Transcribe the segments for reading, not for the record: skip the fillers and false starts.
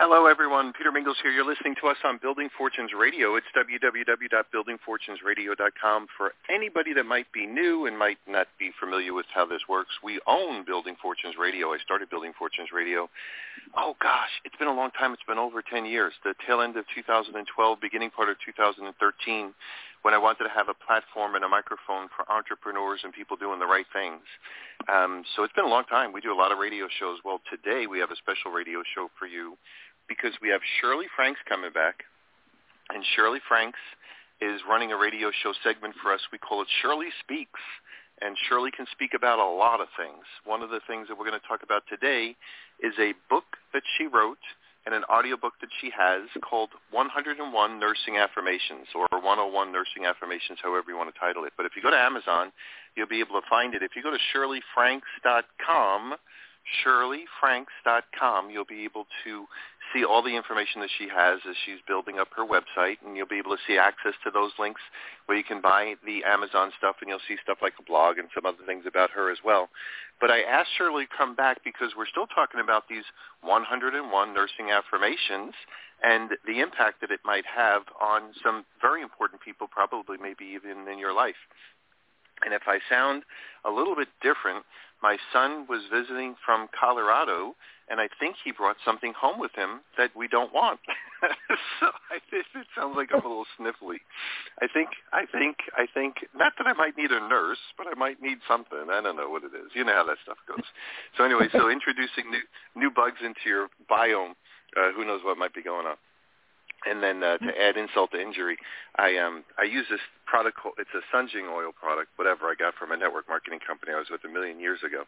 Hello, everyone. Peter Mingils here. You're listening to us on Building Fortunes Radio. It's www.buildingfortunesradio.com. For anybody that might be new and might not be familiar with how this works, we own Building Fortunes Radio. I started Building Fortunes Radio. Oh, gosh, it's been a long time. It's been over 10 years, the tail end of 2012, beginning part of 2013, when I wanted to have a platform and a microphone for entrepreneurs and people doing the right things. So it's been a long time. We do a lot of radio shows. Well, today we have a special radio show for you because we have Shirley Franks coming back, and Shirley Franks is running a radio show segment for us. We call it Shirley Speaks, and Shirley can speak about a lot of things. One of the things that we're going to talk about today is a book that she wrote and an audiobook that she has called 101 Nursing Affirmations, or 101 Nursing Affirmations, however you want to title it. But if you go to Amazon, you'll be able to find it. If you go to ShirleyFranks.com, ShirleyFranks.com, you'll be able to see all the information that she has as she's building up her website, and you'll be able to see access to those links where you can buy the Amazon stuff, and you'll see stuff like a blog and some other things about her as well. But I asked Shirley to come back because we're still talking about these 101 nursing affirmations and the impact that it might have on some very important people, probably maybe even in your life. And if I sound a little bit different, my son was visiting from Colorado, and I think he brought something home with him that we don't want. It sounds like I'm a little sniffly. I think, not that I might need a nurse, but I might need something. I don't know what it is. You know how that stuff goes. So anyway, so introducing new bugs into your biome, who knows what might be going on. And then to add insult to injury, I use this product. It's a sunjing oil product, whatever I got from a network marketing company I was with a million years ago.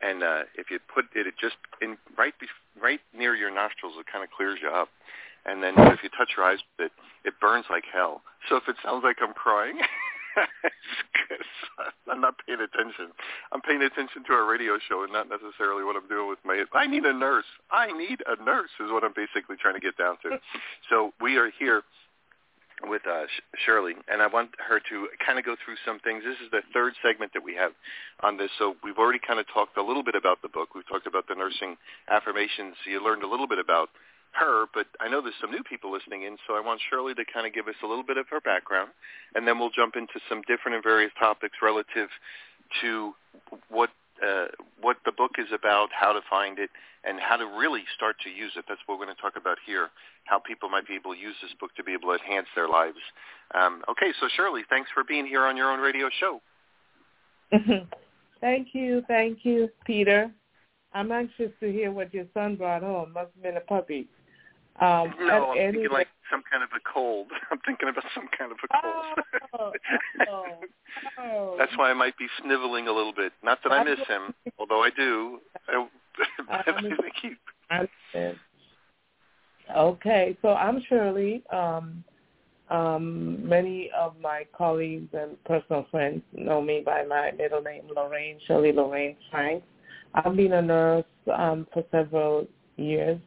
And if you put it just in right near your nostrils, it kind of clears you up. And then if you touch your eyes with it, it burns like hell. So if it sounds like I'm crying, I'm not paying attention. I'm paying attention to our radio show and not necessarily what I'm doing with my... I need a nurse. I need a nurse is what I'm basically trying to get down to. So we are here with Shirley, and I want her to kind of go through some things. This is the third segment that we have on this, so we've already kind of talked a little bit about the book. We've talked about the nursing affirmations. You learned a little bit about her, but I know there's some new people listening in, so I want Shirley to kind of give us a little bit of her background, and then we'll jump into some different and various topics relative to what the book is about, how to find it, and how to really start to use it. That's what we're going to talk about here, how people might be able to use this book to be able to enhance their lives. Okay, so Shirley, thanks for being here on your own radio show. Thank you, Peter. I'm anxious to hear what your son brought home. Must have been a puppy. No, I'm thinking like some kind of a cold. Oh. That's why I might be sniveling a little bit. Not that I miss him, although I do. Okay, so I'm Shirley. Many of my colleagues and personal friends know me by my middle name, Lorraine, Shirley Lorraine Franks. I've been a nurse for several years,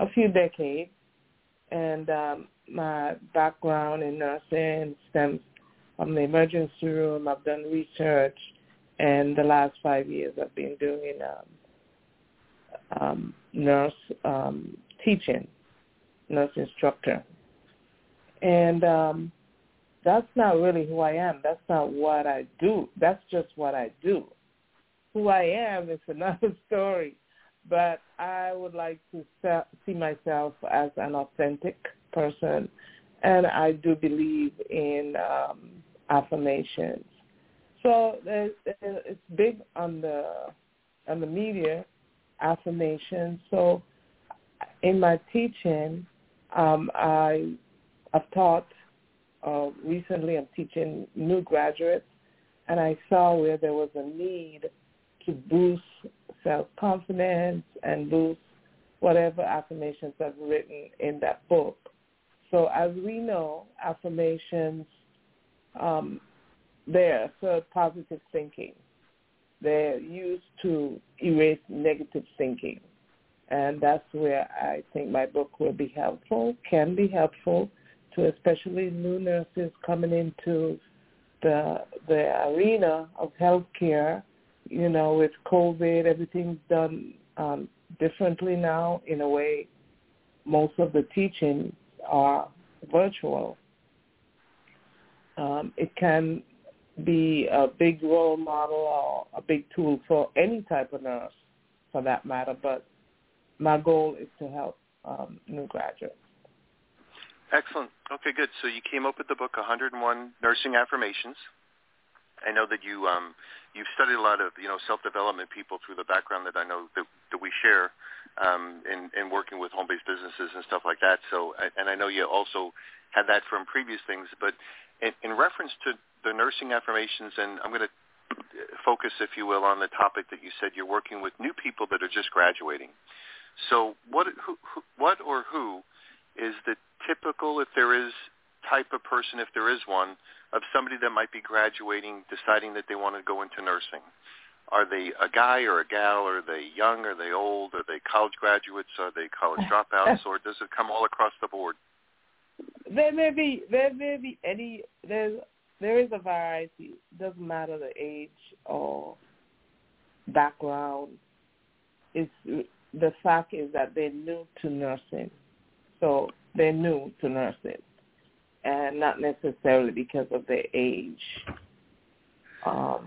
a few decades, and my background in nursing stems from the emergency room. I've done research, and the last 5 years I've been doing nurse teaching, nurse instructor. And that's not really who I am. That's not what I do. That's just what I do. Who I am is another story, but I would like to see myself as an authentic person, and I do believe in affirmations. So it's big on the media, affirmations. So in my teaching, I've taught. Recently, I'm teaching new graduates, and I saw where there was a need to boost self-confidence and boost whatever affirmations I've written in that book. So as we know, affirmations, they're for positive thinking. They're used to erase negative thinking. And that's where I think my book will be helpful, can be helpful to especially new nurses coming into the arena of healthcare. You know, with COVID, everything's done differently now. In a way, most of the teachings are virtual. It can be a big role model or a big tool for any type of nurse, for that matter, but my goal is to help new graduates. Excellent. Okay, good. So you came up with the book, 101 Nursing Affirmations. I know that you, you've studied a lot of, you know, self-development people through the background that I know that we share in working with home-based businesses and stuff like that. So, and I know you also had that from previous things, but in reference to the nursing affirmations, and I'm going to focus, if you will, on the topic that you said you're working with new people that are just graduating. So who is the typical, if there is, type of person, if there is one, of somebody that might be graduating, deciding that they want to go into nursing? Are they a guy or a gal? Are they young? Are they old? Are they college graduates? Are they college dropouts? Or does it come all across the board? There is a variety. It doesn't matter the age or background. It's, the fact is that they're new to nursing. So they're new to nursing, and not necessarily because of their age or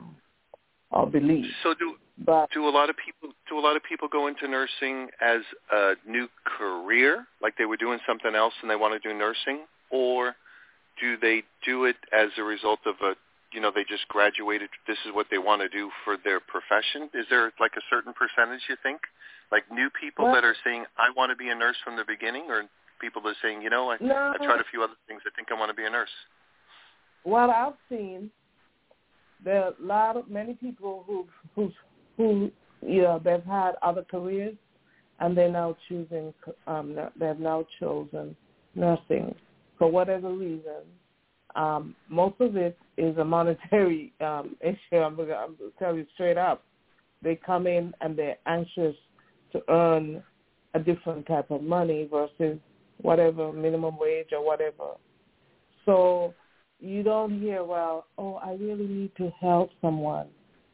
belief. So do a lot of people go into nursing as a new career, like they were doing something else and they want to do nursing, or do they do it as a result of they just graduated, this is what they want to do for their profession? Is there like a certain percentage, you think, like new people that are saying, I want to be a nurse from the beginning, or people are saying, I tried a few other things, I think I want to be a nurse? What I've seen, there are many people who they've had other careers, and they're now choosing, they've now chosen nursing for whatever reason. Most of it is a monetary issue. I'm going to tell you straight up. They come in and they're anxious to earn a different type of money versus whatever minimum wage or whatever. So you don't hear, I really need to help someone.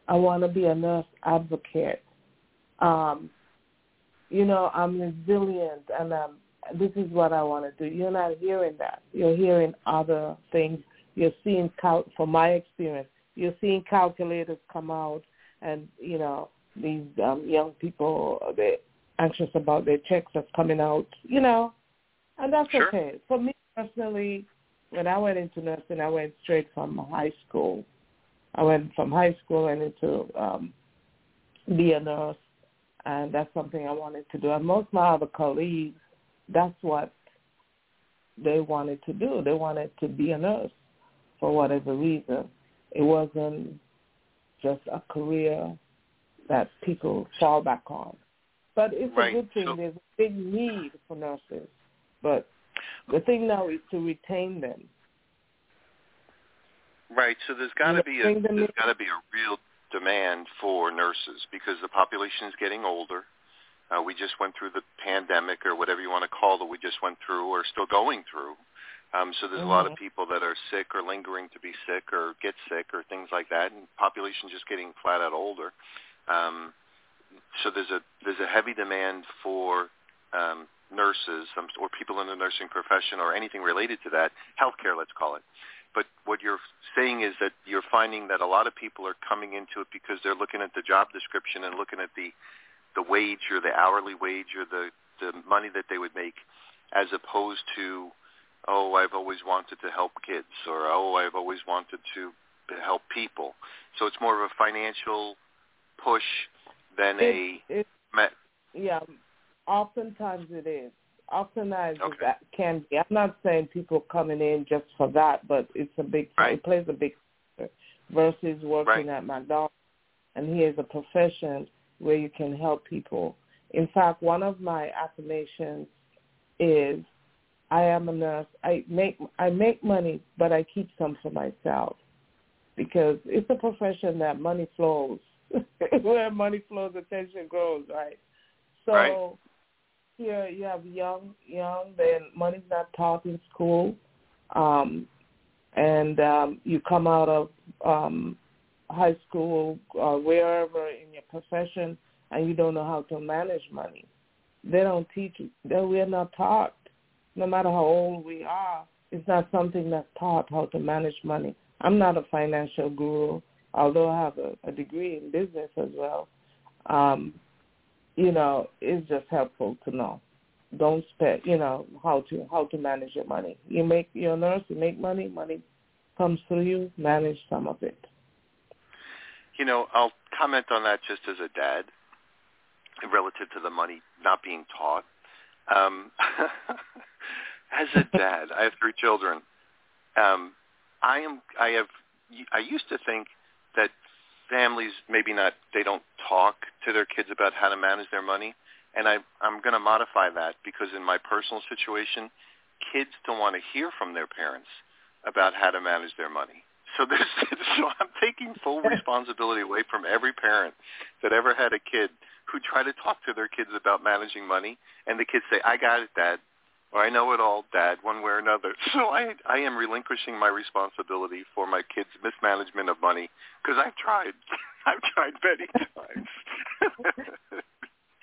I want to be a nurse advocate. I'm resilient, and this is what I want to do. You're not hearing that. You're hearing other things. You're seeing, from my experience, you're seeing calculators come out, and these young people, they're anxious about their checks that's coming out. And that's sure. Okay. For me personally, when I went into nursing, I went straight from high school. I went from high school and into be a nurse, and that's something I wanted to do. And most of my other colleagues, that's what they wanted to do. They wanted to be a nurse for whatever reason. It wasn't just a career that people fall back on. But it's right. A good thing. So there's a big need for nurses. But the thing now is to retain them. Right. So there's got to be a real demand for nurses, because the population is getting older. We just went through the pandemic, or whatever you want to call it, we just went through or still going through. So there's a lot of people that are sick or lingering to be sick or get sick or things like that, and population just getting flat out older. So there's a heavy demand for nurses or people in the nursing profession or anything related to that, healthcare, let's call it. But what you're saying is that you're finding that a lot of people are coming into it because they're looking at the job description and looking at the wage or the hourly wage or the money that they would make, as opposed to, I've always wanted to help kids, or, I've always wanted to help people. So it's more of a financial push than oftentimes it is. Oftentimes that can be. I'm not saying people coming in just for that, but it's a big, it plays a big factor versus working at McDonald's. And here's a profession where you can help people. In fact, one of my affirmations is I am a nurse. I make money, but I keep some for myself because it's a profession that money flows. Where money flows, attention grows, right? So here you have young, then money's not taught in school. And you come out of high school or wherever in your profession, and you don't know how to manage money. They don't teach you. We're not taught. No matter how old we are, it's not something that's taught how to manage money. I'm not a financial guru, although I have a degree in business as well. It's just helpful to know. Don't spend, how to manage your money. You're a nurse, you make money. Money comes through you. Manage some of it. I'll comment on that just as a dad relative to the money not being taught. As a dad, I have three children. I used to think that families they don't talk to their kids about how to manage their money. And I'm going to modify that because in my personal situation, kids don't want to hear from their parents about how to manage their money. So I'm taking full responsibility away from every parent that ever had a kid who tried to talk to their kids about managing money, and the kids say, "I got it, Dad," or "I know it all, Dad," one way or another. So I am relinquishing my responsibility for my kids' mismanagement of money because I've tried. I've tried many times.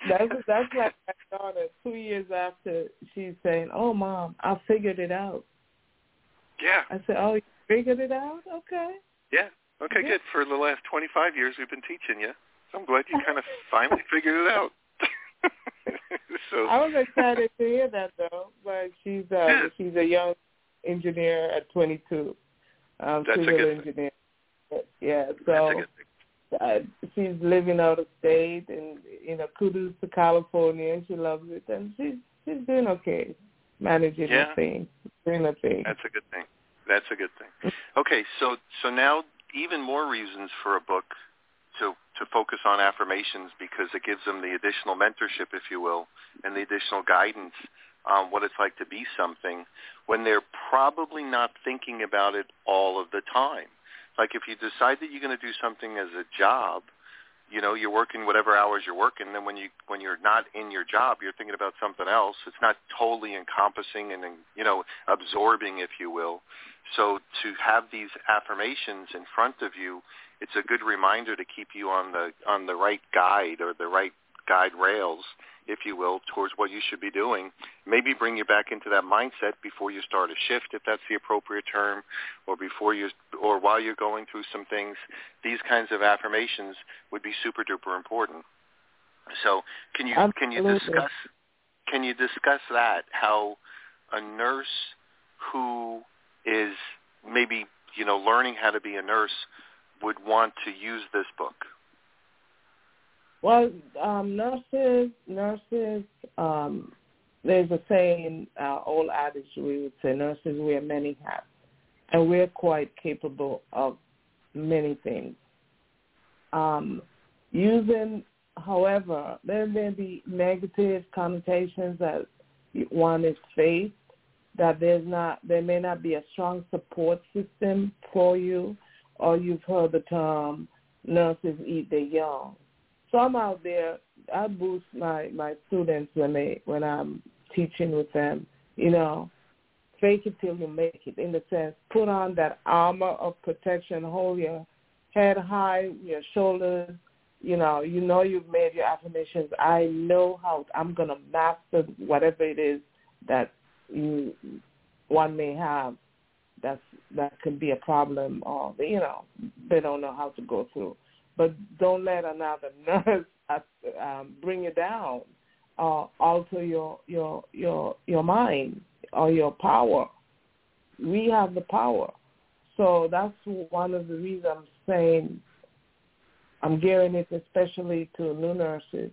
That's like my daughter 2 years after she's saying, "Oh, Mom, I figured it out." Yeah. I said, "Oh, you figured it out? Okay." Yeah. Okay, yeah. Good. For the last 25 years we've been teaching you. So I'm glad you kind of finally figured it out. So I was excited to hear that, though. But she's a young engineer at 22. That's a good engineer. Thing. Yeah. So. That's a good thing. She's living out of state, and kudos to California, and she loves it, and she's doing okay, managing her thing, doing her thing. That's a good thing. That's a good thing. Okay, so now even more reasons for a book to focus on affirmations because it gives them the additional mentorship, if you will, and the additional guidance on what it's like to be something when they're probably not thinking about it all of the time. Like if you decide that you're going to do something as a job, you're working whatever hours you're working. Then when you're not in your job, you're thinking about something else. It's not totally encompassing and absorbing, if you will. So to have these affirmations in front of you, it's a good reminder to keep you on the right guide or the right guide rails, if you will, towards what you should be doing. Maybe bring you back into that mindset before you start a shift, if that's the appropriate term, or while you're going through some things. These kinds of affirmations would be super duper important. So, can you discuss that? How a nurse who is maybe learning how to be a nurse would want to use this book? Well, nurses, there's a saying, old adage we would say, nurses wear many hats, and we're quite capable of many things. However, there may be negative connotations that one is faced, that there may not be a strong support system for you, or you've heard the term, nurses eat their young. So I'm out there. I boost my students when I'm teaching with them. Fake it till you make it. In the sense, put on that armor of protection. Hold your head high, your shoulders. You've made your affirmations. I know how I'm gonna master whatever it is that one may have. That could be a problem, or they don't know how to go through. But don't let another nurse bring you down or alter your mind or your power. We have the power. So that's one of the reasons I'm saying I'm gearing it especially to new nurses,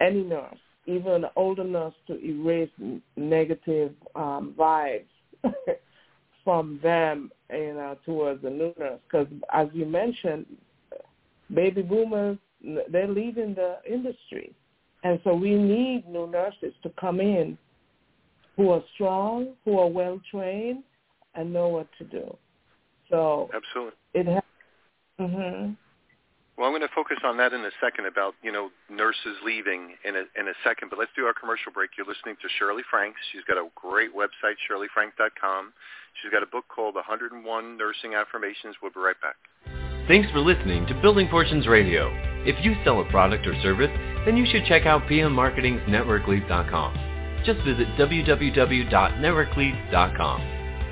any nurse, even an older nurse, to erase negative vibes from them towards the new nurse. Because as you mentioned, baby boomers, they're leaving the industry. And so we need new nurses to come in who are strong, who are well-trained, and know what to do. So absolutely. It has. Mm-hmm. Well, I'm going to focus on that in a second about, you know, nurses leaving in a second. But let's do our commercial break. You're listening to Shirley Franks. She's got a great website, ShirleyFranks.com. She's got a book called 101 Nursing Affirmations. We'll be right back. Thanks for listening to Building Fortunes Radio. If you sell a product or service, then you should check out PM Marketing's NetworkLeads.com. Just visit www.NetworkLeads.com.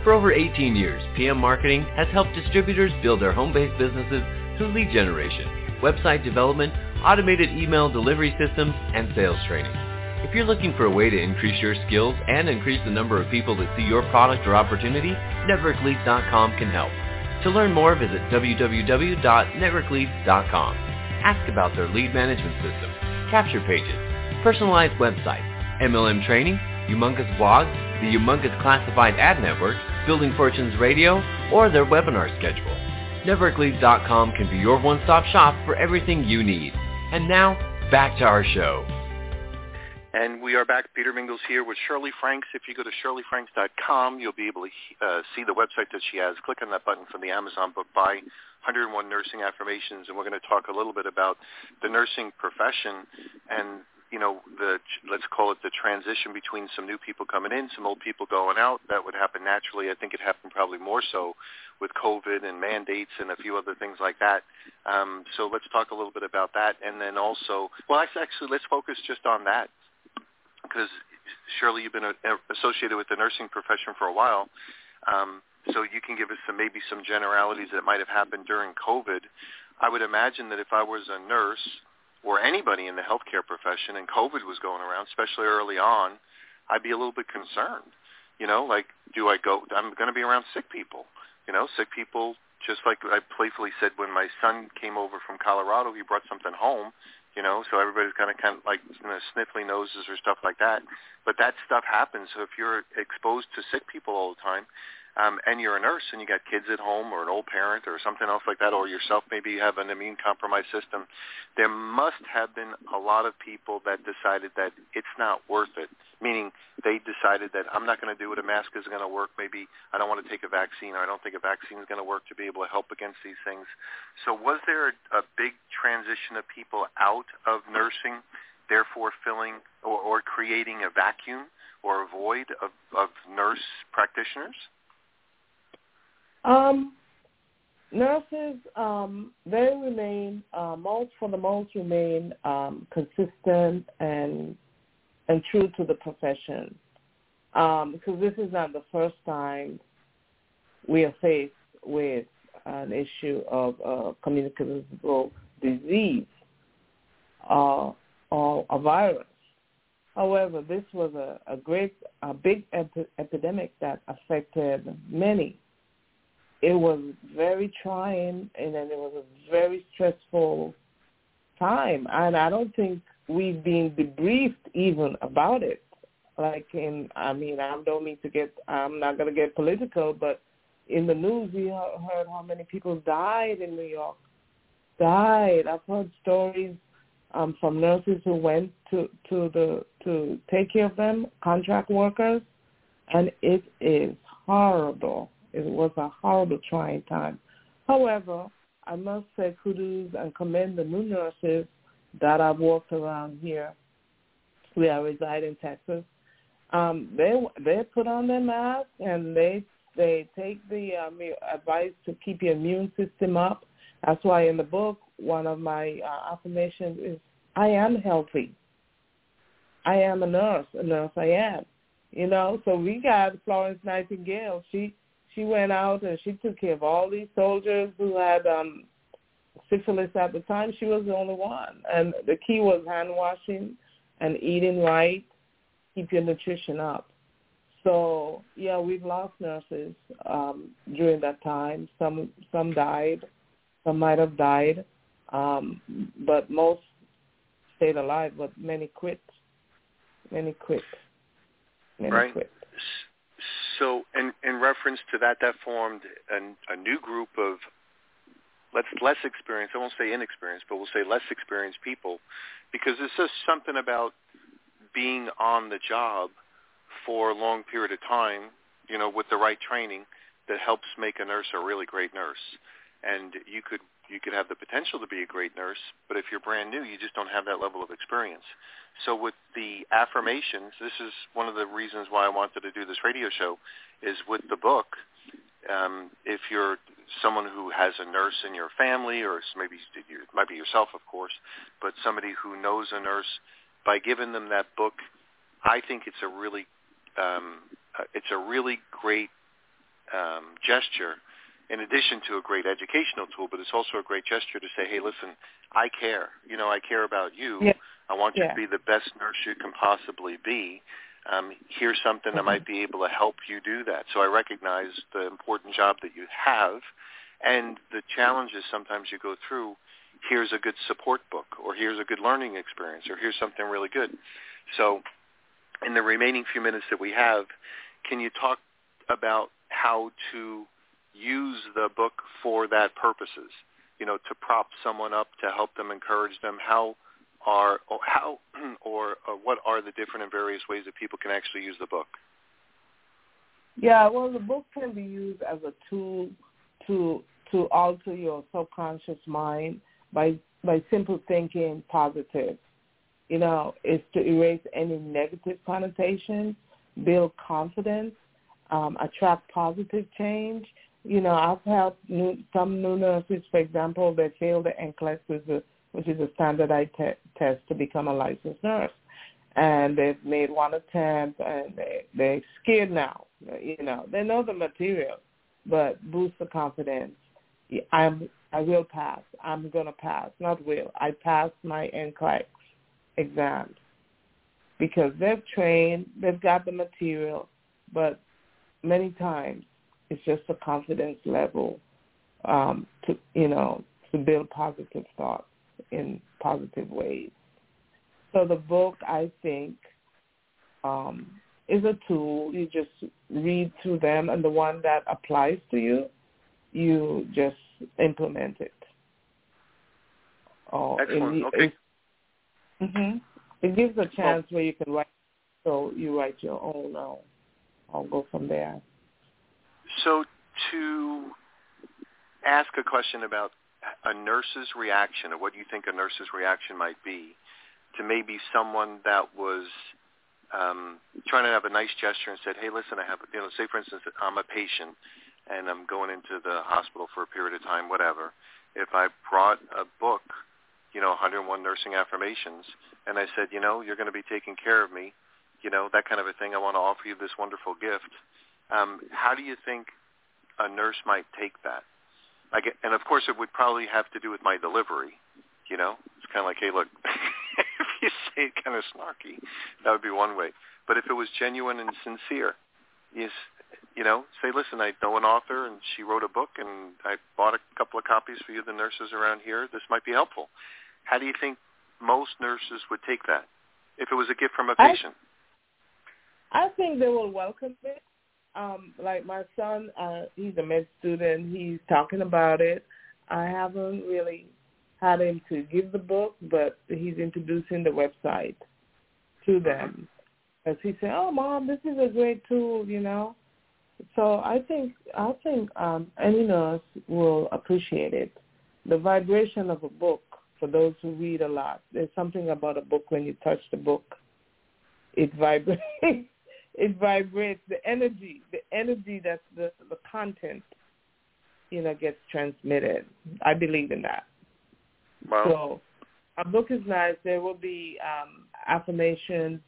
For over 18 years, PM Marketing has helped distributors build their home-based businesses through lead generation, website development, automated email delivery systems, and sales training. If you're looking for a way to increase your skills and increase the number of people that see your product or opportunity, NetworkLeads.com can help. To learn more, visit www.NetworkLeads.com. Ask about their lead management system, capture pages, personalized websites, MLM training, Humongous blog, the Humongous Classified Ad Network, Building Fortunes Radio, or their webinar schedule. NetworkLeads.com can be your one-stop shop for everything you need. And now, back to our show. And we are back. Peter Mingils here with Shirley Franks. If you go to ShirleyFranks.com, you'll be able to see the website that she has. Click on that button from the Amazon book, Buy 101 Nursing Affirmations, and we're going to talk a little bit about the nursing profession and, you know, the, let's call it the transition between some new people coming in, some old people going out. That would happen naturally. I think it happened probably more so with COVID and mandates and a few other things like that. So let's talk a little bit about that. And then also, well, actually, let's focus just on that because, Shirley, you've been associated with the nursing profession for a while. So you can give us some generalities that might have happened during COVID. I would imagine that if I was a nurse or anybody in the healthcare profession, and COVID was going around, especially early on, I'd be a little bit concerned. You know, like, I'm going to be around sick people. You know, sick people, just like I playfully said when my son came over from Colorado, he brought something home, you know, so everybody's kind of like, you know, sniffly noses or stuff like that. But that stuff happens. So if you're exposed to sick people all the time, and you're a nurse and you got kids at home or an old parent or something else like that, or yourself, maybe you have an immune-compromised system, there must have been a lot of people that decided that it's not worth it, meaning they decided that I'm not going to do it, a mask isn't going to work, maybe I don't want to take a vaccine, or I don't think a vaccine is going to work to be able to help against these things. So was there a big transition of people out of nursing, therefore filling or creating a vacuum or a void of nurse practitioners? Nurses, they remain, consistent and true to the profession, because this is not the first time we are faced with an issue of communicable disease or a virus. However, this was a big epidemic that affected many. It was very trying, and then it was a very stressful time. And I don't think we've been debriefed even about it. I don't mean to I'm not going to get political, but in the news we heard how many people died in New York. I've heard stories from nurses who went to take care of them, contract workers, and it is horrible. It was a horrible, trying time. However, I must say kudos and commend the new nurses that I've walked around here. We reside in Texas. They put on their mask and they take the advice to keep your immune system up. That's why in the book, one of my affirmations is, I am healthy. I am a nurse I am. You know, so we got Florence Nightingale. She went out and she took care of all these soldiers who had syphilis at the time. She was the only one. And the key was hand-washing and eating right, keep your nutrition up. So, yeah, we've lost nurses during that time. Some died. Some might have died. But most stayed alive, but many quit. Right. Quit. So in reference to that formed a new group of less experienced, I won't say inexperienced, but we'll say less experienced people, because it's just something about being on the job for a long period of time, you know, with the right training that helps make a nurse a really great nurse. And you could have the potential to be a great nurse, but if you're brand new, you just don't have that level of experience. So with the affirmations, this is one of the reasons why I wanted to do this radio show, is with the book, if you're someone who has a nurse in your family, or maybe it might be yourself, of course, but somebody who knows a nurse, by giving them that book, I think it's a really great gesture, in addition to a great educational tool, but it's also a great gesture to say, hey, listen, I care. You know, I care about you. Yeah. I want you to be the best nurse you can possibly be. Here's something that might be able to help you do that. So I recognize the important job that you have and the challenges sometimes you go through. Here's a good support book, or here's a good learning experience, or here's something really good. So in the remaining few minutes that we have, can you talk about how to use the book for that purposes, you know, to prop someone up, to help them, encourage them? What are the different and various ways that people can actually use the book? Yeah, well, the book can be used as a tool to alter your subconscious mind by simple thinking positive. You know, is to erase any negative connotation, build confidence, attract positive change. You know, I've helped some new nurses, for example, that fail the NCLEX, which is a standardized test to become a licensed nurse. And they've made one attempt, and they're scared now. You know, they know the material, but boost the confidence. I will pass. I'm going to pass. Not will. I passed my NCLEX exams because they've trained. They've got the material, but many times, it's just a confidence level to build positive thoughts in positive ways. So the book, I think, is a tool. You just read through them, and the one that applies to you, you just implement it. Excellent. Okay. It gives a chance where you can write. So you write your own. I'll go from there. So to ask a question about a nurse's reaction, or what you think a nurse's reaction might be, to maybe someone that was trying to have a nice gesture and said, hey, listen, say, for instance, I'm a patient and I'm going into the hospital for a period of time, whatever. If I brought a book, 101 Nursing Affirmations, and I said, you're going to be taking care of me, that kind of a thing, I want to offer you this wonderful gift. How do you think a nurse might take that? And, of course, it would probably have to do with my delivery, It's kind of like, hey, look, if you say it kind of snarky, that would be one way. But if it was genuine and sincere, say, listen, I know an author, and she wrote a book, and I bought a couple of copies for you, the nurses around here. This might be helpful. How do you think most nurses would take that if it was a gift from a patient? I think they will welcome it. Like my son, he's a med student. He's talking about it. I haven't really had him to give the book, but he's introducing the website to them. As he said, oh, Mom, this is a great tool, So I think any nurse will appreciate it. The vibration of a book, for those who read a lot, there's something about a book when you touch the book. It vibrates. It vibrates the energy that the content, gets transmitted. I believe in that. Wow. So a book is nice. There will be affirmations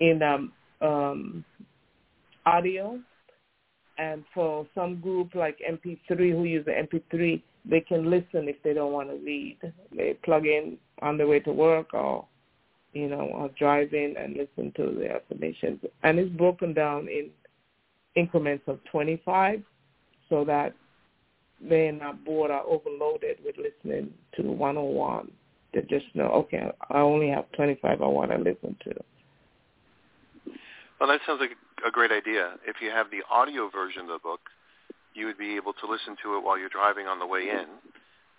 in audio. And for some group like MP3, who use the MP3, they can listen if they don't want to read. They plug in on the way to work or drive in and listen to the affirmations. And it's broken down in increments of 25 so that they're not bored or overloaded with listening to 101. They just know, okay, I only have 25 I want to listen to. Well, that sounds like a great idea. If you have the audio version of the book, you would be able to listen to it while you're driving on the way in.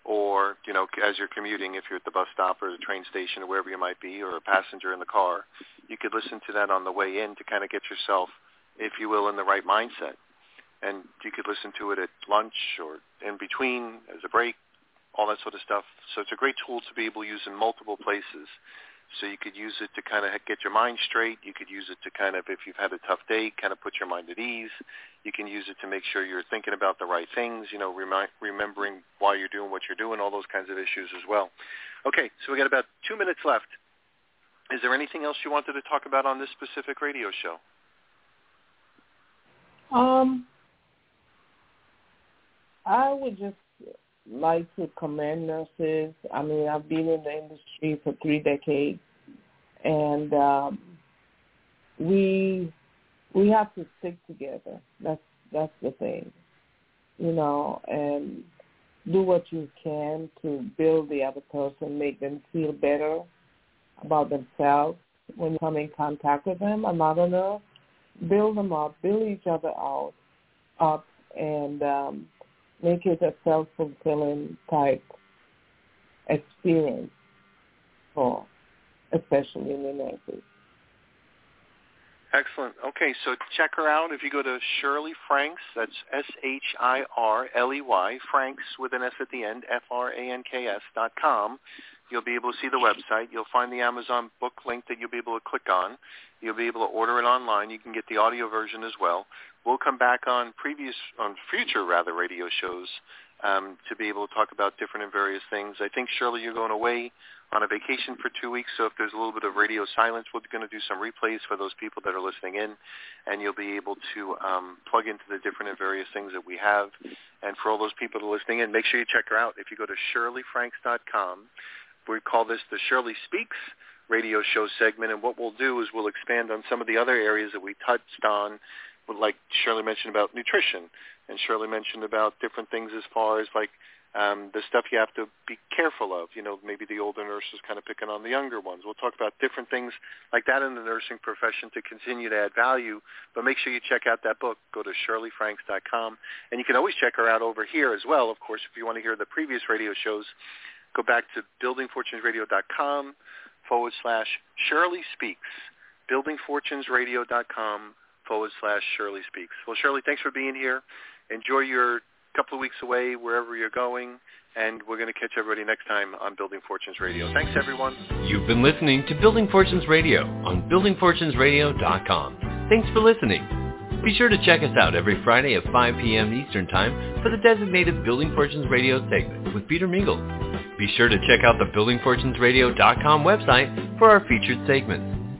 or, you know, as you're commuting, if you're at the bus stop or the train station or wherever you might be, or a passenger in the car, you could listen to that on the way in to kind of get yourself, if you will, in the right mindset. And you could listen to it at lunch or in between as a break, all that sort of stuff. So it's a great tool to be able to use in multiple places. So you could use it to kind of get your mind straight. You could use it to kind of, if you've had a tough day, kind of put your mind at ease. You can use it to make sure you're thinking about the right things, you know, remembering why you're doing what you're doing, all those kinds of issues as well. Okay, so we got about 2 minutes left. Is there anything else you wanted to talk about on this specific radio show? I would just like to commend nurses. I mean, I've been in the industry for 3 decades, and we have to stick together. That's the thing, you know, and do what you can to build the other person, make them feel better about themselves when you come in contact with them. Another nurse, build them up, build each other up, and make it a self-fulfilling type experience for, especially in the nurses. Excellent. Okay, so check her out. If you go to Shirley Franks, that's Shirley, Franks with an S at the end, FRANKS.com. You'll be able to see the website. You'll find the Amazon book link that you'll be able to click on. You'll be able to order it online. You can get the audio version as well. We'll come back on future radio shows to be able to talk about different and various things. I think, Shirley, you're going away on a vacation for 2 weeks, so if there's a little bit of radio silence, we're going to do some replays for those people that are listening in, and you'll be able to plug into the different and various things that we have. And for all those people that are listening in, make sure you check her out. If you go to ShirleyFranks.com, we call this the Shirley Speaks radio show segment, and what we'll do is we'll expand on some of the other areas that we touched on, like Shirley mentioned about nutrition, and Shirley mentioned about different things as far as like the stuff you have to be careful of, you know, maybe the older nurses kind of picking on the younger ones. We'll talk about different things like that in the nursing profession to continue to add value, but make sure you check out that book. Go to ShirleyFranks.com, and you can always check her out over here as well, of course, if you want to hear the previous radio shows. Go back to buildingfortunesradio.com /Shirley Speaks, buildingfortunesradio.com /Shirley Speaks. Well, Shirley, thanks for being here. Enjoy your couple of weeks away wherever you're going, and we're going to catch everybody next time on Building Fortunes Radio. Thanks, everyone. You've been listening to Building Fortunes Radio on buildingfortunesradio.com. Thanks for listening. Be sure to check us out every Friday at 5 p.m. Eastern Time for the designated Building Fortunes Radio segment with Peter Mingils. Be sure to check out the buildingfortunesradio.com website for our featured segments.